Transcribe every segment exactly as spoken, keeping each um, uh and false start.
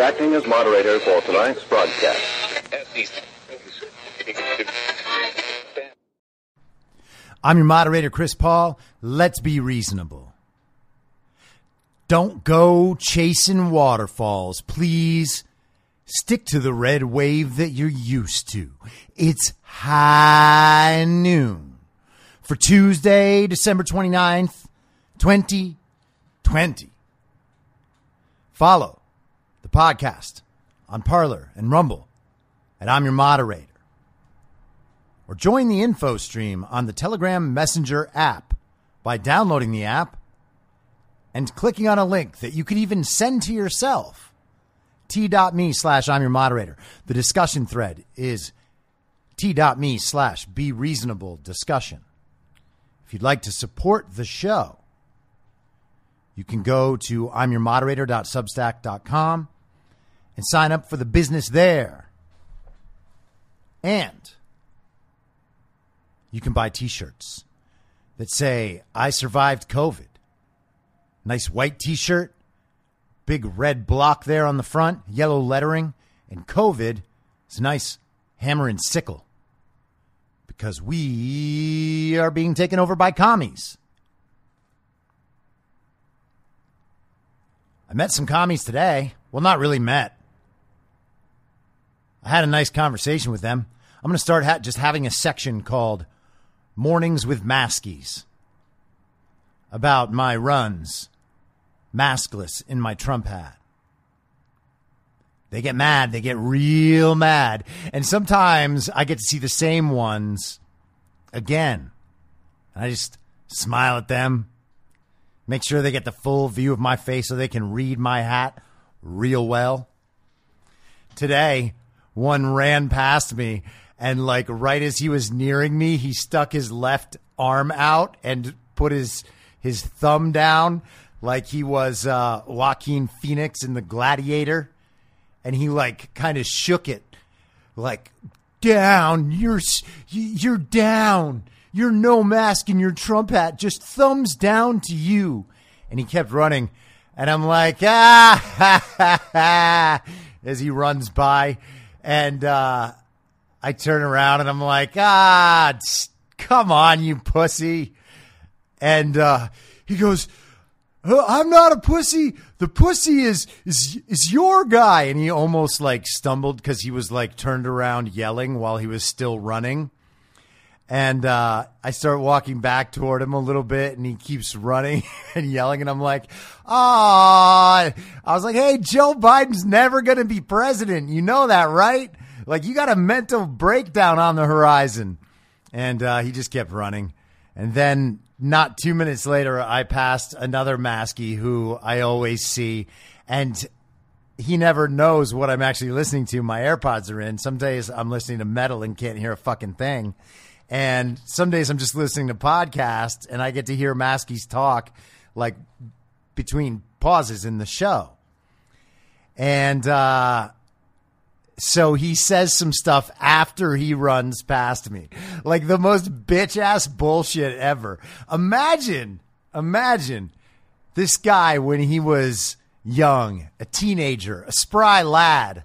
Acting as moderator for tonight's broadcast. I'm your moderator, Chris Paul. Let's be reasonable. Don't go chasing waterfalls. Please stick to the red wave that you're used to. It's high noon for Tuesday, December twenty-ninth, twenty twenty. Follow the podcast on Parler and Rumble, and I'm your moderator. Or join the info stream on the Telegram Messenger app by downloading the app and clicking on a link that you could even send to yourself. T.me slash I'm your moderator. The discussion thread is T.me slash be reasonable discussion. If you'd like to support the show, you can go to I'm your moderator dot substack dot com and sign up for the business there. And you can buy T-shirts that say, I survived COVID. Nice white T-shirt, big red block there on the front, yellow lettering, and COVID is a nice hammer and sickle because we are being taken over by commies. I met some commies today. Well, not really met. I had a nice conversation with them. I'm going to start ha- just having a section called Mornings with Maskies about my runs maskless in my Trump hat. They get mad. They get real mad. And sometimes I get to see the same ones again. And I just smile at them. Make sure they get the full view of my face so they can read my hat real well. Today, one ran past me and like right as he was nearing me, he stuck his left arm out and put his his thumb down like he was uh, Joaquin Phoenix in The Gladiator. And he like kind of shook it like down. You're you're down. You're no mask in your Trump hat, just thumbs down to you. And he kept running. And I'm like, ah, ha, ha, ha, as he runs by. And uh, I turn around and I'm like, ah, come on, you pussy. And uh, he goes, oh, I'm not a pussy. The pussy is, is, is your guy. And he almost like stumbled because he was like turned around yelling while he was still running. And uh, I start walking back toward him a little bit and he keeps running and yelling. And I'm like, ah, I was like, hey, Joe Biden's never going to be president. You know that, right? Like you got a mental breakdown on the horizon. And uh, he just kept running. And then not two minutes later, I passed another maskie who I always see. And he never knows what I'm actually listening to. My AirPods are in. Some days I'm listening to metal and can't hear a fucking thing. And some days I'm just listening to podcasts and I get to hear Maskey's talk like between pauses in the show. And uh, so he says some stuff after he runs past me, like the most bitch ass bullshit ever. Imagine, imagine this guy when he was young, a teenager, a spry lad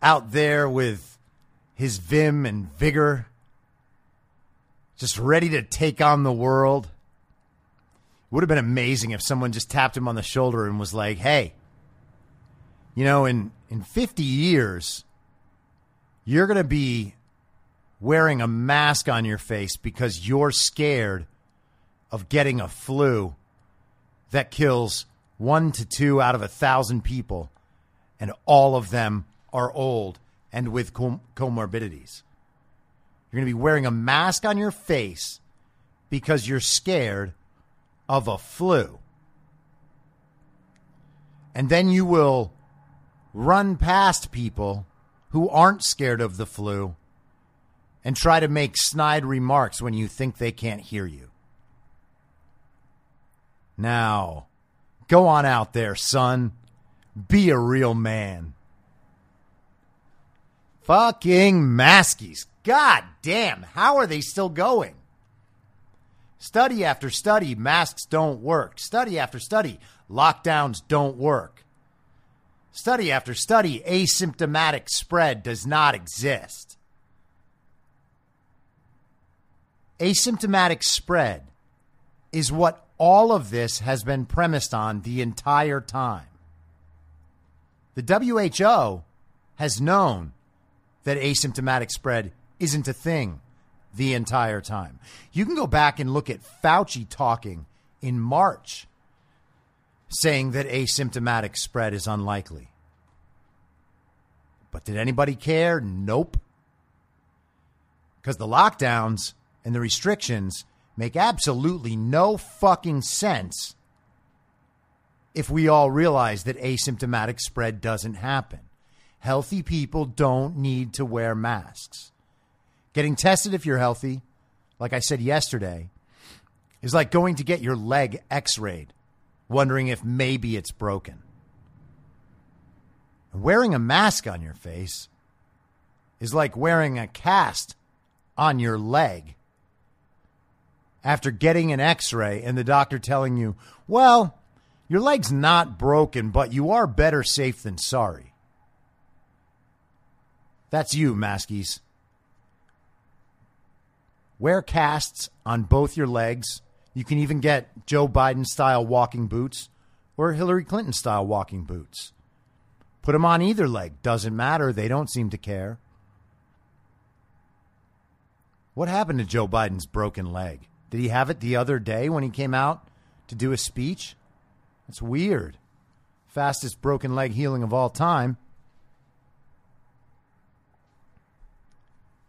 out there with his vim and vigor, just ready to take on the world. Would have been amazing if someone just tapped him on the shoulder and was like, hey, you know, in, in fifty years, you're going to be wearing a mask on your face because you're scared of getting a flu that kills one to two out of a thousand people, and all of them are old and with com- comorbidities. You're going to be wearing a mask on your face because you're scared of a flu. And then you will run past people who aren't scared of the flu and try to make snide remarks when you think they can't hear you. Now, go on out there, son. Be a real man. Fucking Maskies. God damn, how are they still going? Study after study, masks don't work. Study after study, lockdowns don't work. Study after study, asymptomatic spread does not exist. Asymptomatic spread is what all of this has been premised on the entire time. The W H O has known that asymptomatic spread isn't a thing the entire time. You can go back and look at Fauci talking in March, saying that asymptomatic spread is unlikely. But did anybody care? Nope. Because the lockdowns and the restrictions make absolutely no fucking sense if we all realize that asymptomatic spread doesn't happen. Healthy people don't need to wear masks. Getting tested if you're healthy, like I said yesterday, is like going to get your leg x-rayed, wondering if maybe it's broken. Wearing a mask on your face is like wearing a cast on your leg after getting an x-ray and the doctor telling you, well, your leg's not broken, but you are better safe than sorry. That's you, Maskies. Wear casts on both your legs. You can even get Joe Biden-style walking boots or Hillary Clinton-style walking boots. Put them on either leg. Doesn't matter. They don't seem to care. What happened to Joe Biden's broken leg? Did he have it the other day when he came out to do a speech? That's weird. Fastest broken leg healing of all time.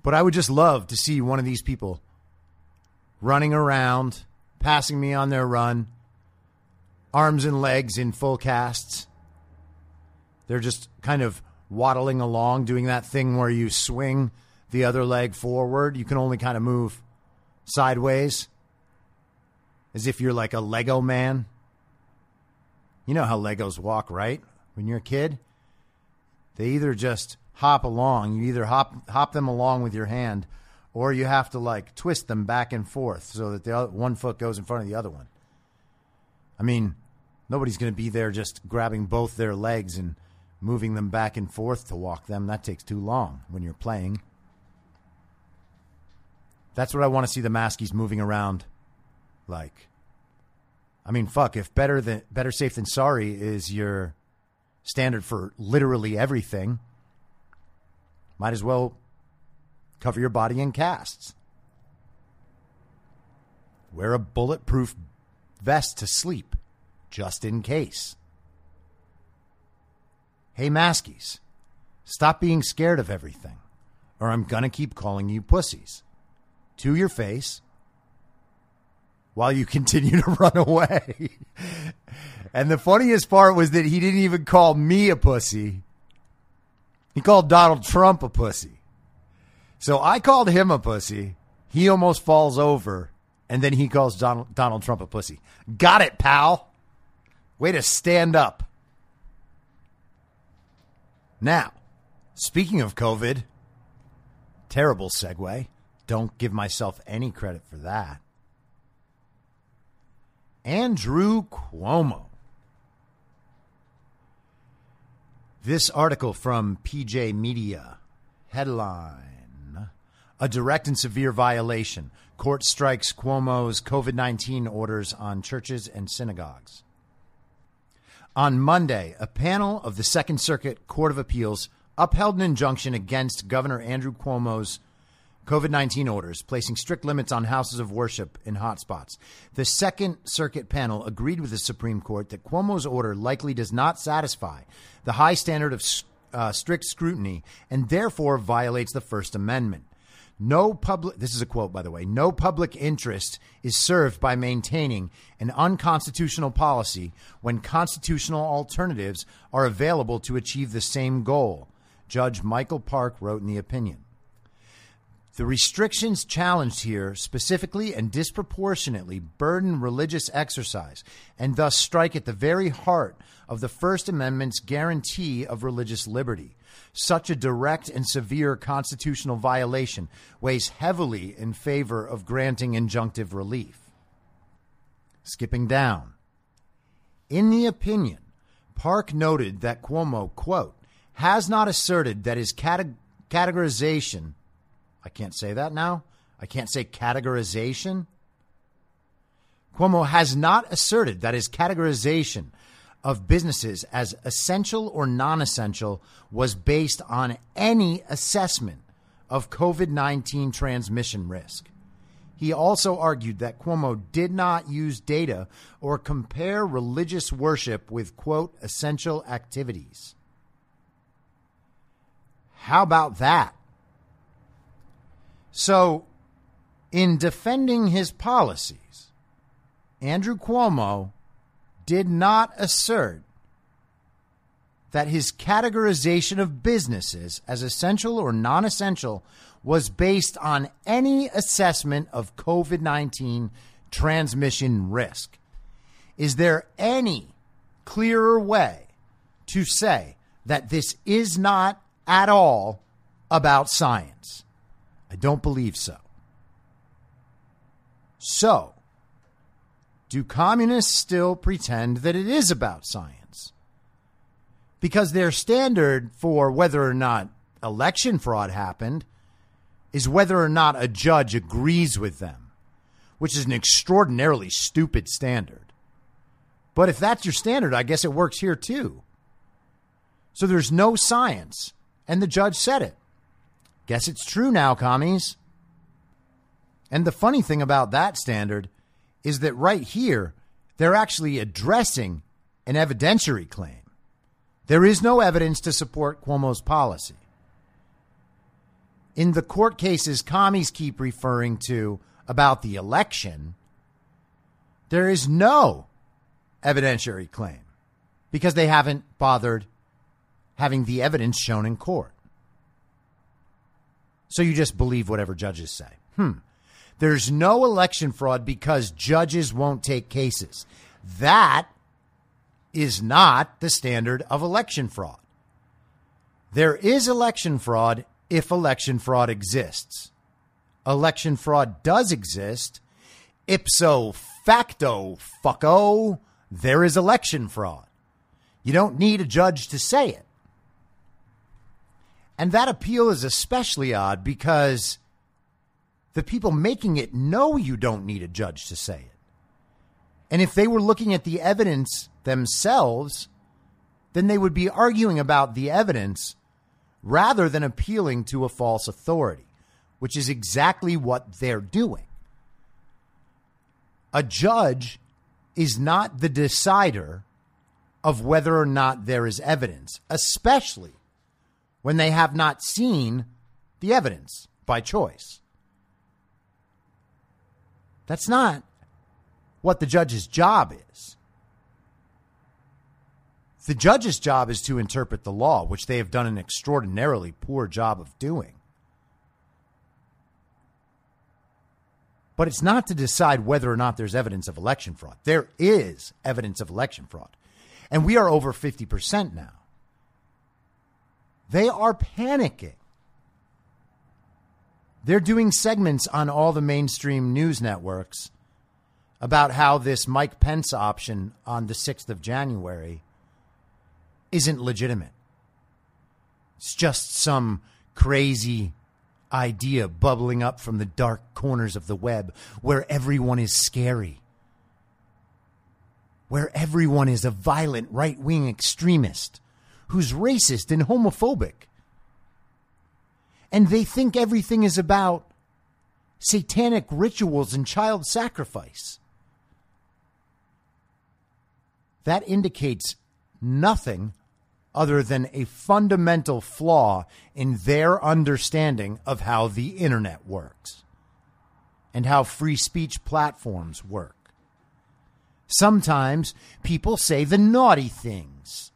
But I would just love to see one of these people running around, passing me on their run, arms and legs in full casts. They're just kind of waddling along, doing that thing where you swing the other leg forward. You can only kind of move sideways as if you're like a Lego man. You know how Legos walk, right? When you're a kid, they either just hop along. You either hop hop them along with your hand, or you have to like twist them back and forth so that the other, one foot goes in front of the other one. I mean, nobody's going to be there just grabbing both their legs and moving them back and forth to walk them. That takes too long when you're playing. That's what I want to see the Maskies moving around like. I mean, fuck, if better than better safe than sorry is your standard for literally everything, might as well cover your body in casts. Wear a bulletproof vest to sleep, just in case. Hey, Maskies, stop being scared of everything, or I'm gonna keep calling you pussies. To your face, while you continue to run away. And the funniest part was that he didn't even call me a pussy. He called Donald Trump a pussy. So I called him a pussy. He almost falls over. And then he calls Donald, Donald Trump a pussy. Got it, pal. Way to stand up. Now, speaking of COVID, terrible segue. Don't give myself any credit for that. Andrew Cuomo. This article from P J Media. Headline: A direct and severe violation. Court strikes Cuomo's COVID nineteen orders on churches and synagogues. On Monday, a panel of the Second Circuit Court of Appeals upheld an injunction against Governor Andrew Cuomo's COVID nineteen orders, placing strict limits on houses of worship in hotspots. The Second Circuit panel agreed with the Supreme Court that Cuomo's order likely does not satisfy the high standard of uh, strict scrutiny and therefore violates the First Amendment. No public, this is a quote, by the way, no public interest is served by maintaining an unconstitutional policy when constitutional alternatives are available to achieve the same goal, Judge Michael Park wrote in the opinion. The restrictions challenged here specifically and disproportionately burden religious exercise and thus strike at the very heart of the First Amendment's guarantee of religious liberty. Such a direct and severe constitutional violation weighs heavily in favor of granting injunctive relief. Skipping down. In the opinion, Park noted that Cuomo, quote, has not asserted that his cate- categorization I can't say that now. I can't say categorization. Cuomo has not asserted that his categorization of businesses as essential or non-essential was based on any assessment of COVID nineteen transmission risk. He also argued that Cuomo did not use data or compare religious worship with, quote, essential activities. How about that? So, in defending his policies, Andrew Cuomo did not assert that his categorization of businesses as essential or non-essential was based on any assessment of COVID nineteen transmission risk. Is there any clearer way to say that this is not at all about science? I don't believe so. So, do communists still pretend that it is about science? Because their standard for whether or not election fraud happened is whether or not a judge agrees with them, which is an extraordinarily stupid standard. But if that's your standard, I guess it works here too. So there's no science, and the judge said it. Guess it's true now, commies. And the funny thing about that standard is that right here, they're actually addressing an evidentiary claim. There is no evidence to support Cuomo's policy. In the court cases commies keep referring to about the election, there is no evidentiary claim because they haven't bothered having the evidence shown in court. So you just believe whatever judges say. Hmm. There's no election fraud because judges won't take cases. That is not the standard of election fraud. There is election fraud if election fraud exists. Election fraud does exist. Ipso facto, fucko, there is election fraud. You don't need a judge to say it. And that appeal is especially odd because the people making it know you don't need a judge to say it. And if they were looking at the evidence themselves, then they would be arguing about the evidence rather than appealing to a false authority, which is exactly what they're doing. A judge is not the decider of whether or not there is evidence, especially when they have not seen the evidence by choice. That's not what the judge's job is. The judge's job is to interpret the law, which they have done an extraordinarily poor job of doing. But it's not to decide whether or not there's evidence of election fraud. There is evidence of election fraud. And we are over fifty percent now. They are panicking. They're doing segments on all the mainstream news networks about how this Mike Pence option on the sixth of January isn't legitimate. It's just some crazy idea bubbling up from the dark corners of the web where everyone is scary, where everyone is a violent right-wing extremist who's racist and homophobic. And they think everything is about satanic rituals and child sacrifice. That indicates nothing other than a fundamental flaw in their understanding of how the internet works and how free speech platforms work. Sometimes people say the naughty things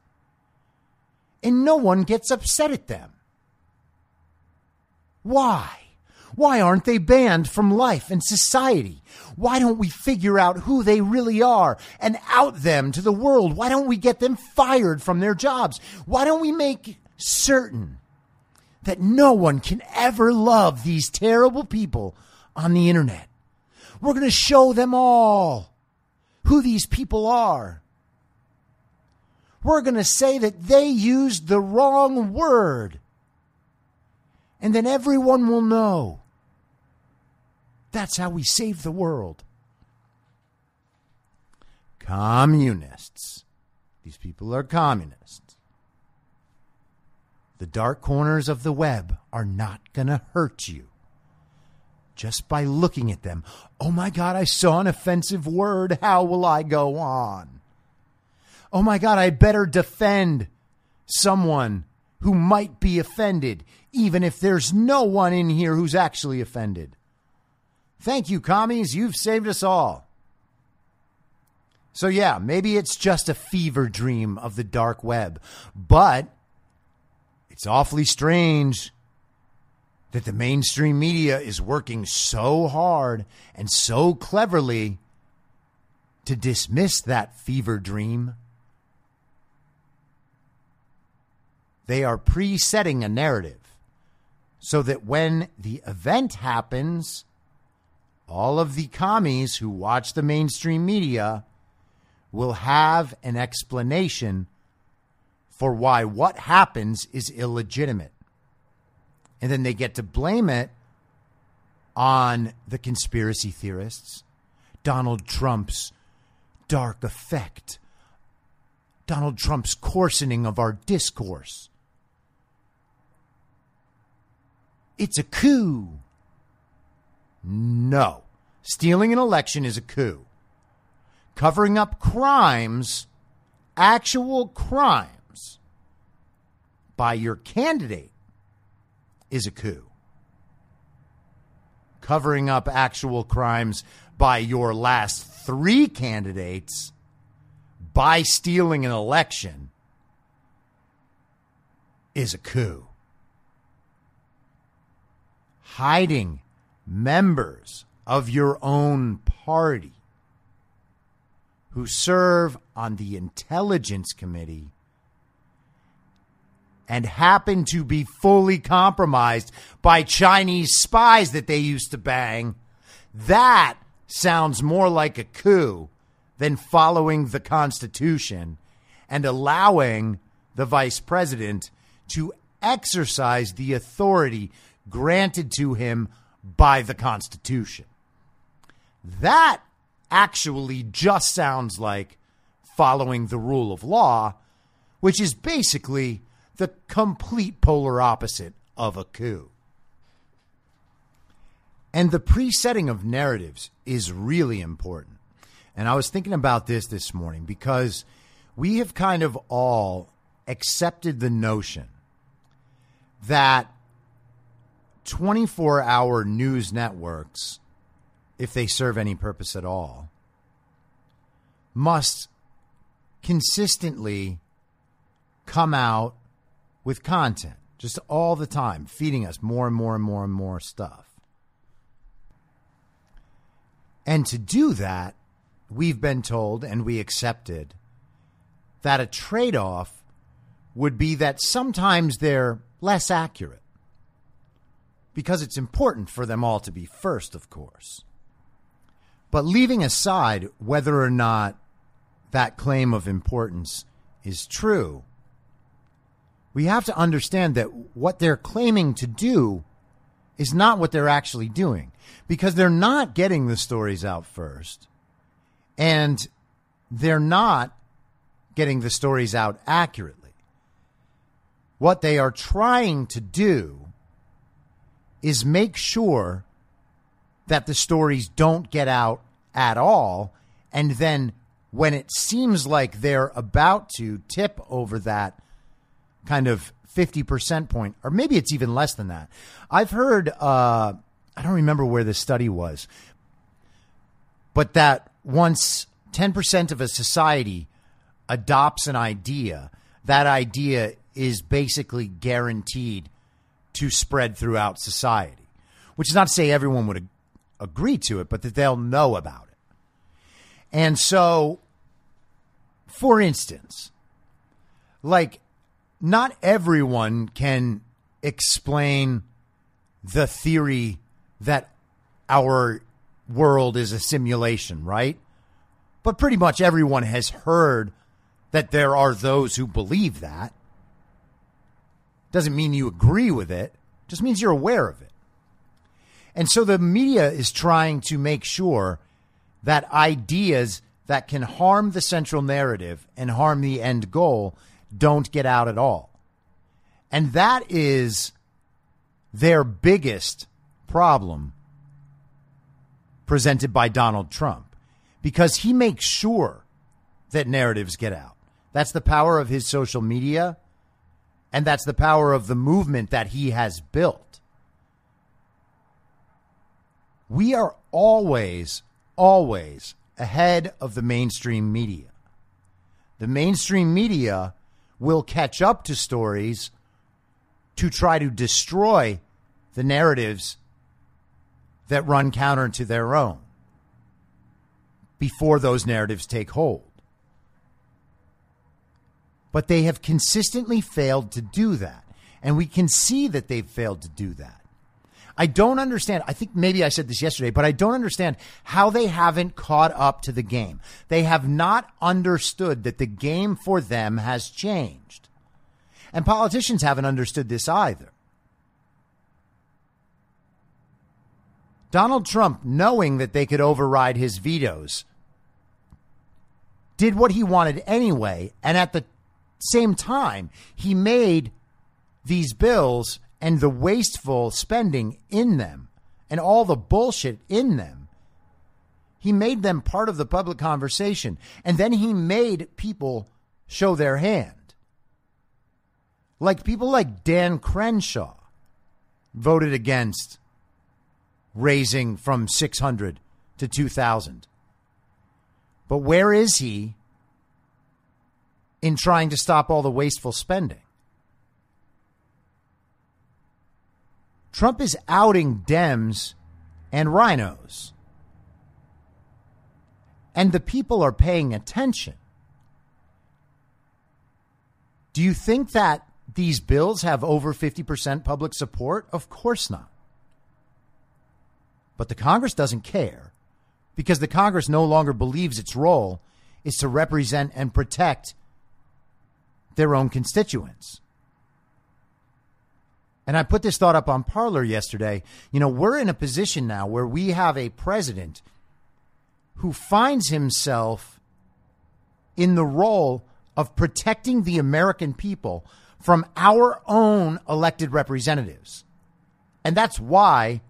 and no one gets upset at them. Why? Why aren't they banned from life and society? Why don't we figure out who they really are and out them to the world? Why don't we get them fired from their jobs? Why don't we make certain that no one can ever love these terrible people on the internet? We're going to show them all who these people are. We're going to say that they used the wrong word. And then everyone will know. That's how we save the world. Communists. These people are communists. The dark corners of the web are not going to hurt you. Just by looking at them. Oh my God, I saw an offensive word. How will I go on? Oh my God, I better defend someone who might be offended, even if there's no one in here who's actually offended. Thank you, commies. You've saved us all. So, yeah, maybe it's just a fever dream of the dark web, but it's awfully strange that the mainstream media is working so hard and so cleverly to dismiss that fever dream. They are pre-setting a narrative so that when the event happens, all of the commies who watch the mainstream media will have an explanation for why what happens is illegitimate. And then they get to blame it on the conspiracy theorists, Donald Trump's dark effect, Donald Trump's coarsening of our discourse. It's a coup. No. Stealing an election is a coup. Covering up crimes, actual crimes, by your candidate is a coup. Covering up actual crimes by your last three candidates by stealing an election is a coup. Hiding members of your own party who serve on the Intelligence Committee and happen to be fully compromised by Chinese spies that they used to bang, that sounds more like a coup than following the Constitution and allowing the vice president to exercise the authority granted to him by the Constitution. That actually just sounds like following the rule of law, which is basically the complete polar opposite of a coup. And the presetting of narratives is really important. And I was thinking about this this morning because we have kind of all accepted the notion that twenty-four hour news networks, if they serve any purpose at all, must consistently come out with content just all the time, feeding us more and more and more and more stuff. And to do that, we've been told and we accepted that a trade-off would be that sometimes they're less accurate because it's important for them all to be first, of course. But leaving aside whether or not that claim of importance is true, we have to understand that what they're claiming to do is not what they're actually doing, because they're not getting the stories out first, and they're not getting the stories out accurately. What they are trying to do is make sure that the stories don't get out at all, and then when it seems like they're about to tip over that kind of fifty percent point, or maybe it's even less than that. I've heard, uh, I don't remember where the study was, but that once ten percent of a society adopts an idea, that idea is basically guaranteed to spread throughout society, which is not to say everyone would ag- agree to it, but that they'll know about it. And so, for instance, like, not everyone can explain the theory that our world is a simulation, right? But pretty much everyone has heard that there are those who believe that. Doesn't mean you agree with it, just means you're aware of it. And so the media is trying to make sure that ideas that can harm the central narrative and harm the end goal don't get out at all. And that is their biggest problem presented by Donald Trump, because he makes sure that narratives get out. That's the power of his social media, and that's the power of the movement that he has built. We are always, always ahead of the mainstream media. The mainstream media will catch up to stories to try to destroy the narratives that run counter to their own before those narratives take hold. But they have consistently failed to do that, and we can see that they've failed to do that. I don't understand. I think maybe I said this yesterday, but I don't understand how they haven't caught up to the game. They have not understood that the game for them has changed. And politicians haven't understood this either. Donald Trump, knowing that they could override his vetoes, did what he wanted anyway. And at the same time, he made these bills and the wasteful spending in them and all the bullshit in them, he made them part of the public conversation. And then he made people show their hand. Like people like Dan Crenshaw voted against raising from six hundred to two thousand. But where is he in trying to stop all the wasteful spending? Trump is outing Dems and rhinos. And the people are paying attention. Do you think that these bills have over fifty percent public support? Of course not. But the Congress doesn't care, because the Congress no longer believes its role is to represent and protect their own constituents. And I put this thought up on Parler yesterday. You know, we're in a position now where we have a president who finds himself in the role of protecting the American people from our own elected representatives. And that's why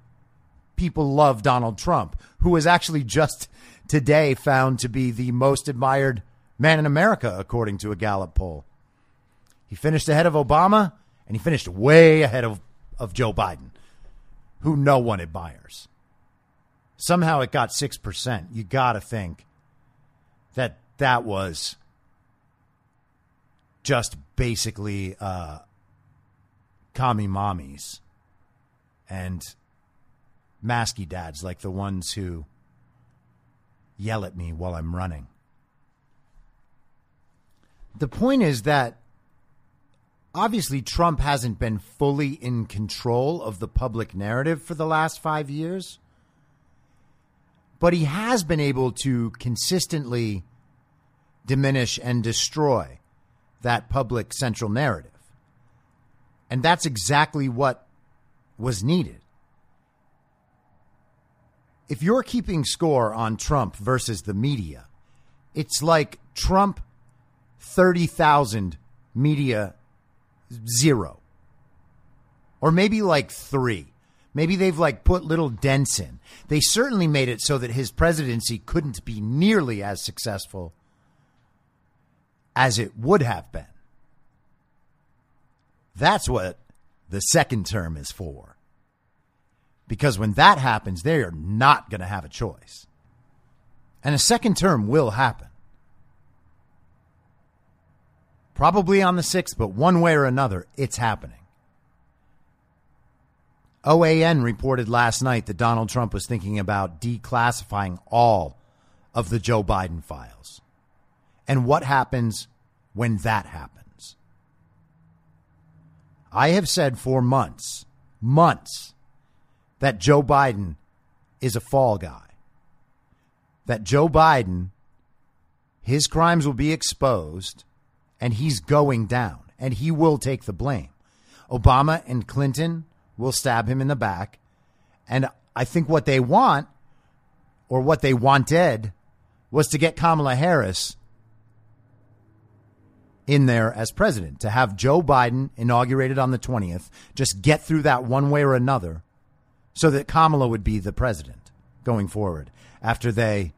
people love Donald Trump, who was actually just today found to be the most admired man in America, according to a Gallup poll. He finished ahead of Obama, and he finished way ahead of, of Joe Biden, who no one admires. Somehow it got six percent. You got to think that that was just basically uh, commie mommies and masky dads, like the ones who yell at me while I'm running. The point is that obviously Trump hasn't been fully in control of the public narrative for the last five years, but he has been able to consistently diminish and destroy that public central narrative. And that's exactly what was needed. If you're keeping score on Trump versus the media, it's like Trump thirty thousand, media zero. Or maybe like three. Maybe they've like put little dents in. They certainly made it so that his presidency couldn't be nearly as successful as it would have been. That's what the second term is for. Because when that happens, they are not going to have a choice. And a second term will happen. Probably on the sixth, but one way or another, it's happening. O A N reported last night that Donald Trump was thinking about declassifying all of the Joe Biden files. And what happens when that happens? I have said for months, months, that Joe Biden is a fall guy. That Joe Biden, his crimes will be exposed and he's going down and he will take the blame. Obama and Clinton will stab him in the back. And I think what they want, or what they wanted, was to get Kamala Harris in there as president, to have Joe Biden inaugurated on the twentieth, just get through that one way or another, so that Kamala would be the president going forward after they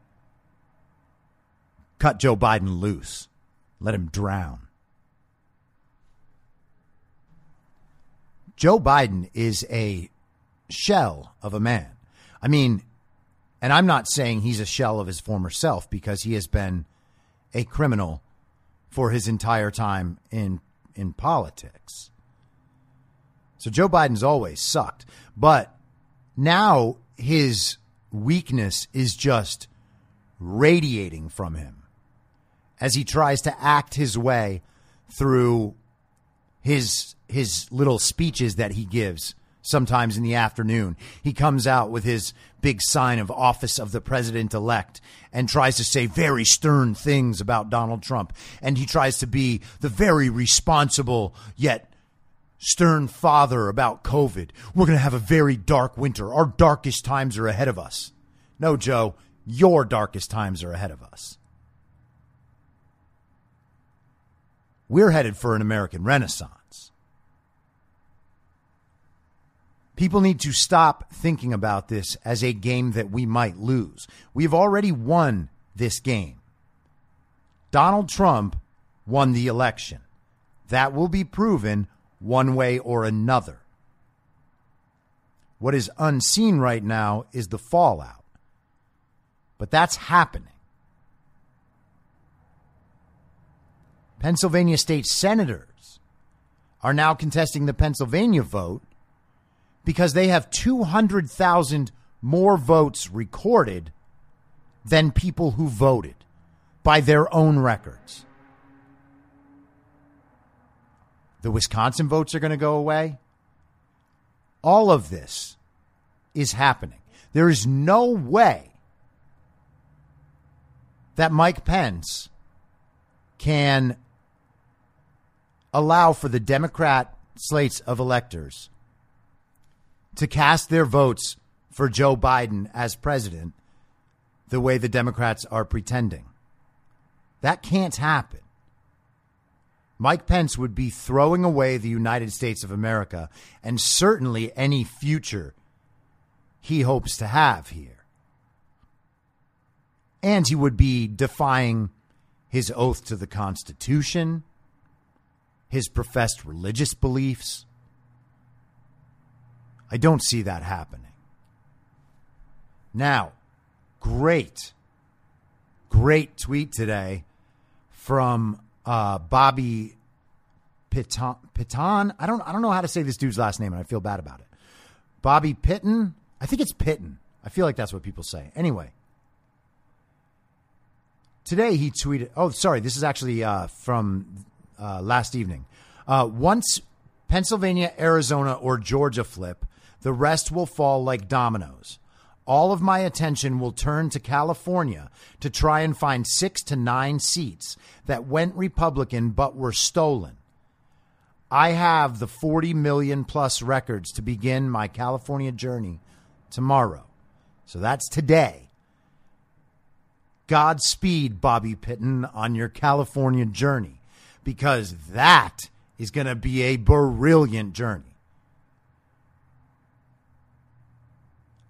cut Joe Biden loose, let him drown. Joe Biden is a shell of a man. I mean, and I'm not saying he's a shell of his former self, because he has been a criminal for his entire time in in politics. So Joe Biden's always sucked, but now his weakness is just radiating from him as he tries to act his way through his his little speeches that he gives sometimes in the afternoon. He comes out with his big sign of office of the president-elect and tries to say very stern things about Donald Trump. And he tries to be the very responsible yet stern father about COVID. We're going to have a very dark winter. Our darkest times are ahead of us. No, Joe, your darkest times are ahead of us. We're headed for an American Renaissance. People need to stop thinking about this as a game that we might lose. We've already won this game. Donald Trump won the election. That will be proven one way or another. What is unseen right now is the fallout. But that's happening. Pennsylvania state senators are now contesting the Pennsylvania vote because they have two hundred thousand more votes recorded than people who voted by their own records. The Wisconsin votes are going to go away. All of this is happening. There is no way that Mike Pence can allow for the Democrat slates of electors to cast their votes for Joe Biden as president the way the Democrats are pretending. That can't happen. Mike Pence would be throwing away the United States of America and certainly any future he hopes to have here. And he would be defying his oath to the Constitution, his professed religious beliefs. I don't see that happening. Now, great, great tweet today from Uh, Bobby Piton, Piton. I don't I don't know how to say this dude's last name, and I feel bad about it. Bobby Piton. I think it's Piton. I feel like that's what people say. Anyway, Today he tweeted, oh, sorry, this is actually uh, from uh, last evening. Uh, once Pennsylvania, Arizona, or Georgia flip, the rest will fall like dominoes. All of my attention will turn to California to try and find six to nine seats that went Republican but were stolen. I have the forty million plus records to begin my California journey tomorrow. So that's today. Godspeed, Bobby Piton, on your California journey, because that is going to be a brilliant journey.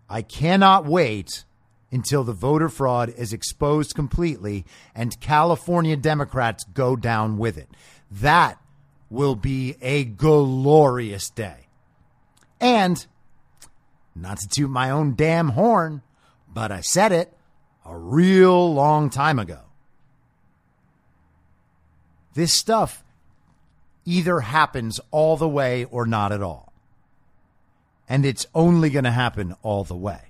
I cannot wait until the voter fraud is exposed completely and California Democrats go down with it. That will be a glorious day. And not to toot my own damn horn, but I said it a real long time ago. This stuff either happens all the way or not at all. And it's only going to happen all the way.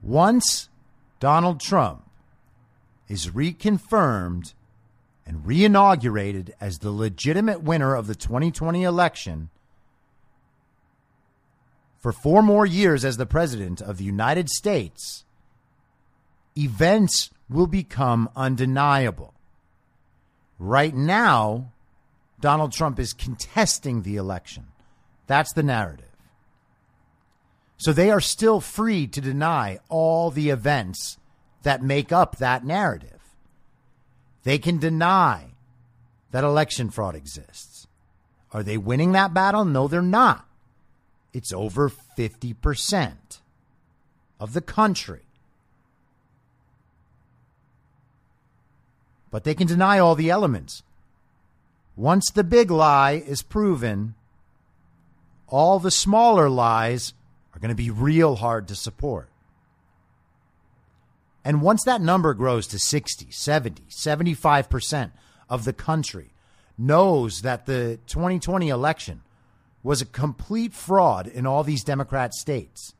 Once Donald Trump is reconfirmed and reinaugurated as the legitimate winner of the twenty twenty election, for four more years as the president of the United States, events will become undeniable. Right now, Donald Trump is contesting the election. That's the narrative. So they are still free to deny all the events that make up that narrative. They can deny that election fraud exists. Are they winning that battle? No, they're not. It's over fifty percent of the country. But they can deny all the elements. Once the big lie is proven, all the smaller lies are going to be real hard to support. And once that number grows to sixty, seventy, seventy-five percent of the country knows that the twenty twenty election was a complete fraud in all these Democrat states,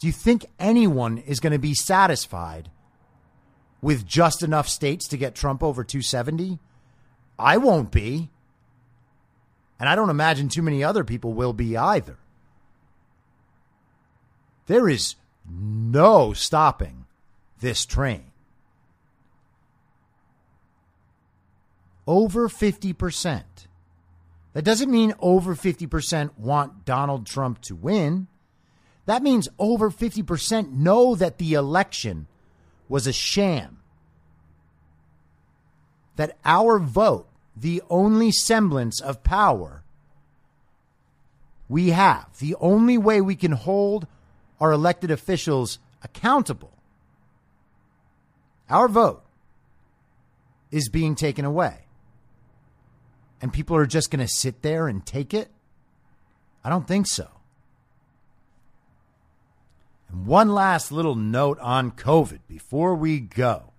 do you think anyone is going to be satisfied with just enough states to get Trump over two seventy? I won't be. And I don't imagine too many other people will be either. There is no stopping this train. Over fifty percent. That doesn't mean over fifty percent want Donald Trump to win. That means over fifty percent know that the election was a sham. That our vote, the only semblance of power we have, the only way we can hold our elected officials accountable, our vote is being taken away. And people are just going to sit there and take it? I don't think so. And one last little note on COVID before we go.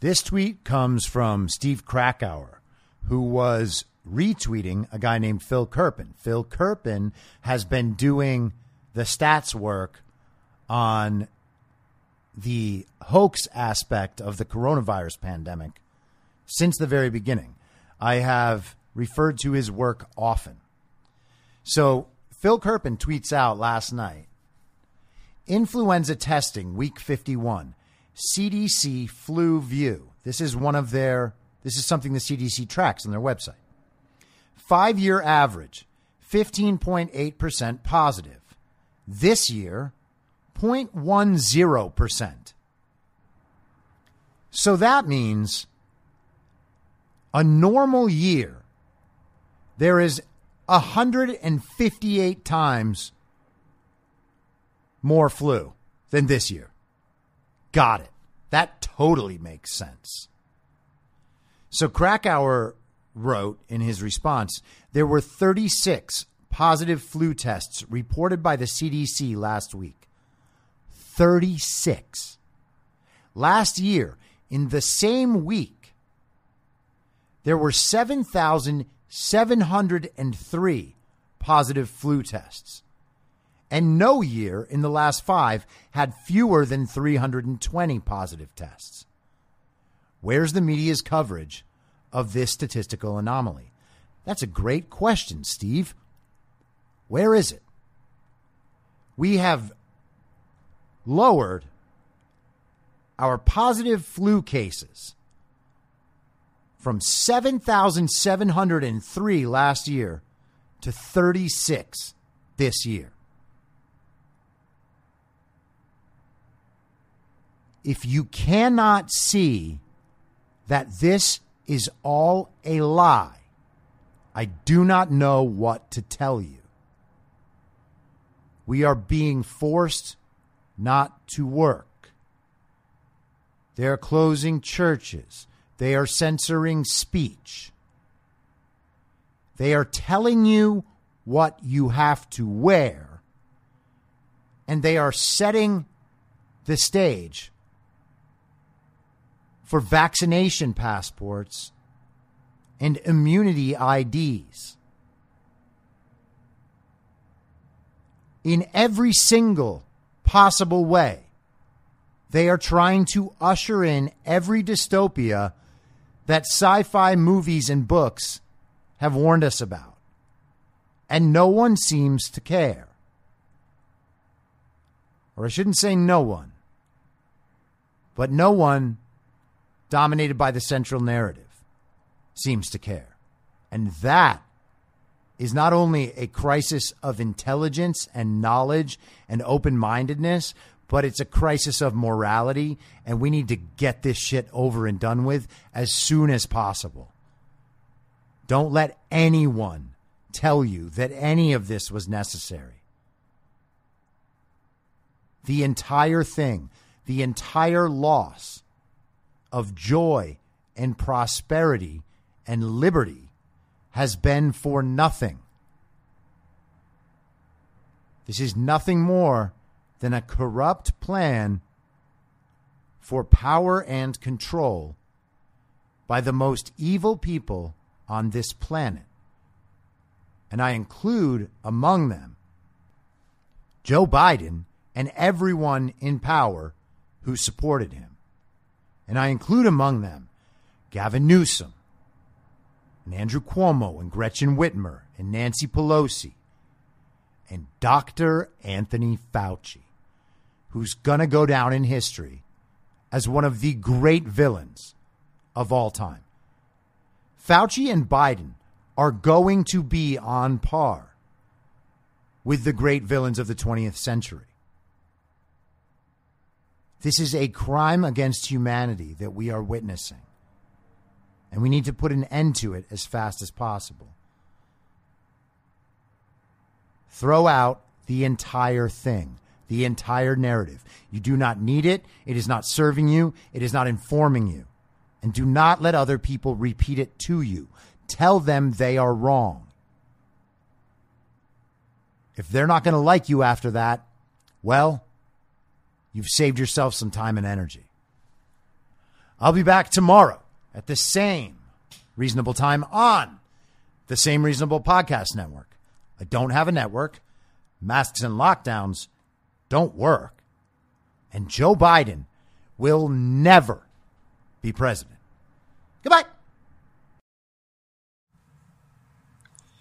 This tweet comes from Steve Krakauer, who was retweeting a guy named Phil Kirpin. Phil Kirpin has been doing the stats work on the hoax aspect of the coronavirus pandemic since the very beginning. I have referred to his work often. So Phil Kirpin tweets out last night, influenza testing week fifty-one. C D C flu view. This is one of their, this is something the C D C tracks on their website. Five-year average, fifteen point eight percent positive. This year, zero point one zero percent. So that means a normal year, there is one hundred fifty-eight times more flu than this year. Got it. That totally makes sense. So Krakauer wrote in his response, there were thirty-six positive flu tests reported by the C D C last week. thirty-six. Last year, in the same week, there were seven thousand seven hundred three positive flu tests. and no year in the last five had fewer than three hundred twenty positive tests. Where's the media's coverage of this statistical anomaly? That's a great question, Steve. Where is it? We have lowered our positive flu cases from seven thousand seven hundred three last year to thirty-six this year. If you cannot see that this is all a lie, I do not know what to tell you. We are being forced not to work. They are closing churches. They are censoring speech. They are telling you what you have to wear. And they are setting the stage for vaccination passports and immunity I Ds. In every single possible way, they are trying to usher in every dystopia that sci-fi movies and books have warned us about. And no one seems to care. Or I shouldn't say no one, but no one dominated by the central narrative seems to care. And that is not only a crisis of intelligence and knowledge and open-mindedness, but it's a crisis of morality, and we need to get this shit over and done with as soon as possible. Don't let anyone tell you that any of this was necessary. The entire thing, the entire loss of joy and prosperity and liberty has been for nothing. This is nothing more than a corrupt plan for power and control by the most evil people on this planet. And I include among them Joe Biden and everyone in power who supported him. And I include among them Gavin Newsom and Andrew Cuomo and Gretchen Whitmer and Nancy Pelosi and Doctor Anthony Fauci, who's going to go down in history as one of the great villains of all time. Fauci and Biden are going to be on par with the great villains of the twentieth century. This is a crime against humanity that we are witnessing, and we need to put an end to it as fast as possible. Throw out the entire thing, the entire narrative. You do not need it. It is not serving you. It is not informing you. And do not let other people repeat it to you. Tell them they are wrong. If they're not going to like you after that, well, you've saved yourself some time and energy. I'll be back tomorrow at the same reasonable time on the same reasonable podcast network. I don't have a network. Masks and lockdowns don't work. And Joe Biden will never be president. Goodbye.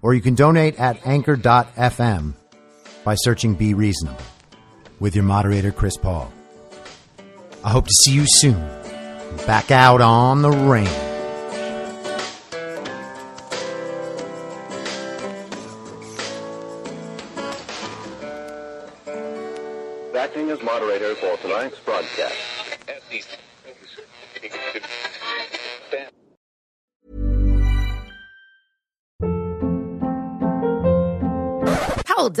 or you can donate at anchor dot f m by searching Be Reasonable with your moderator, Chris Paul. I hope to see you soon. Back out on the range. Acting as moderator for tonight's broadcast. Hold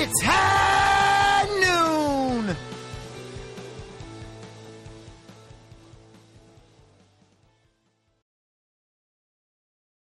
It's happening!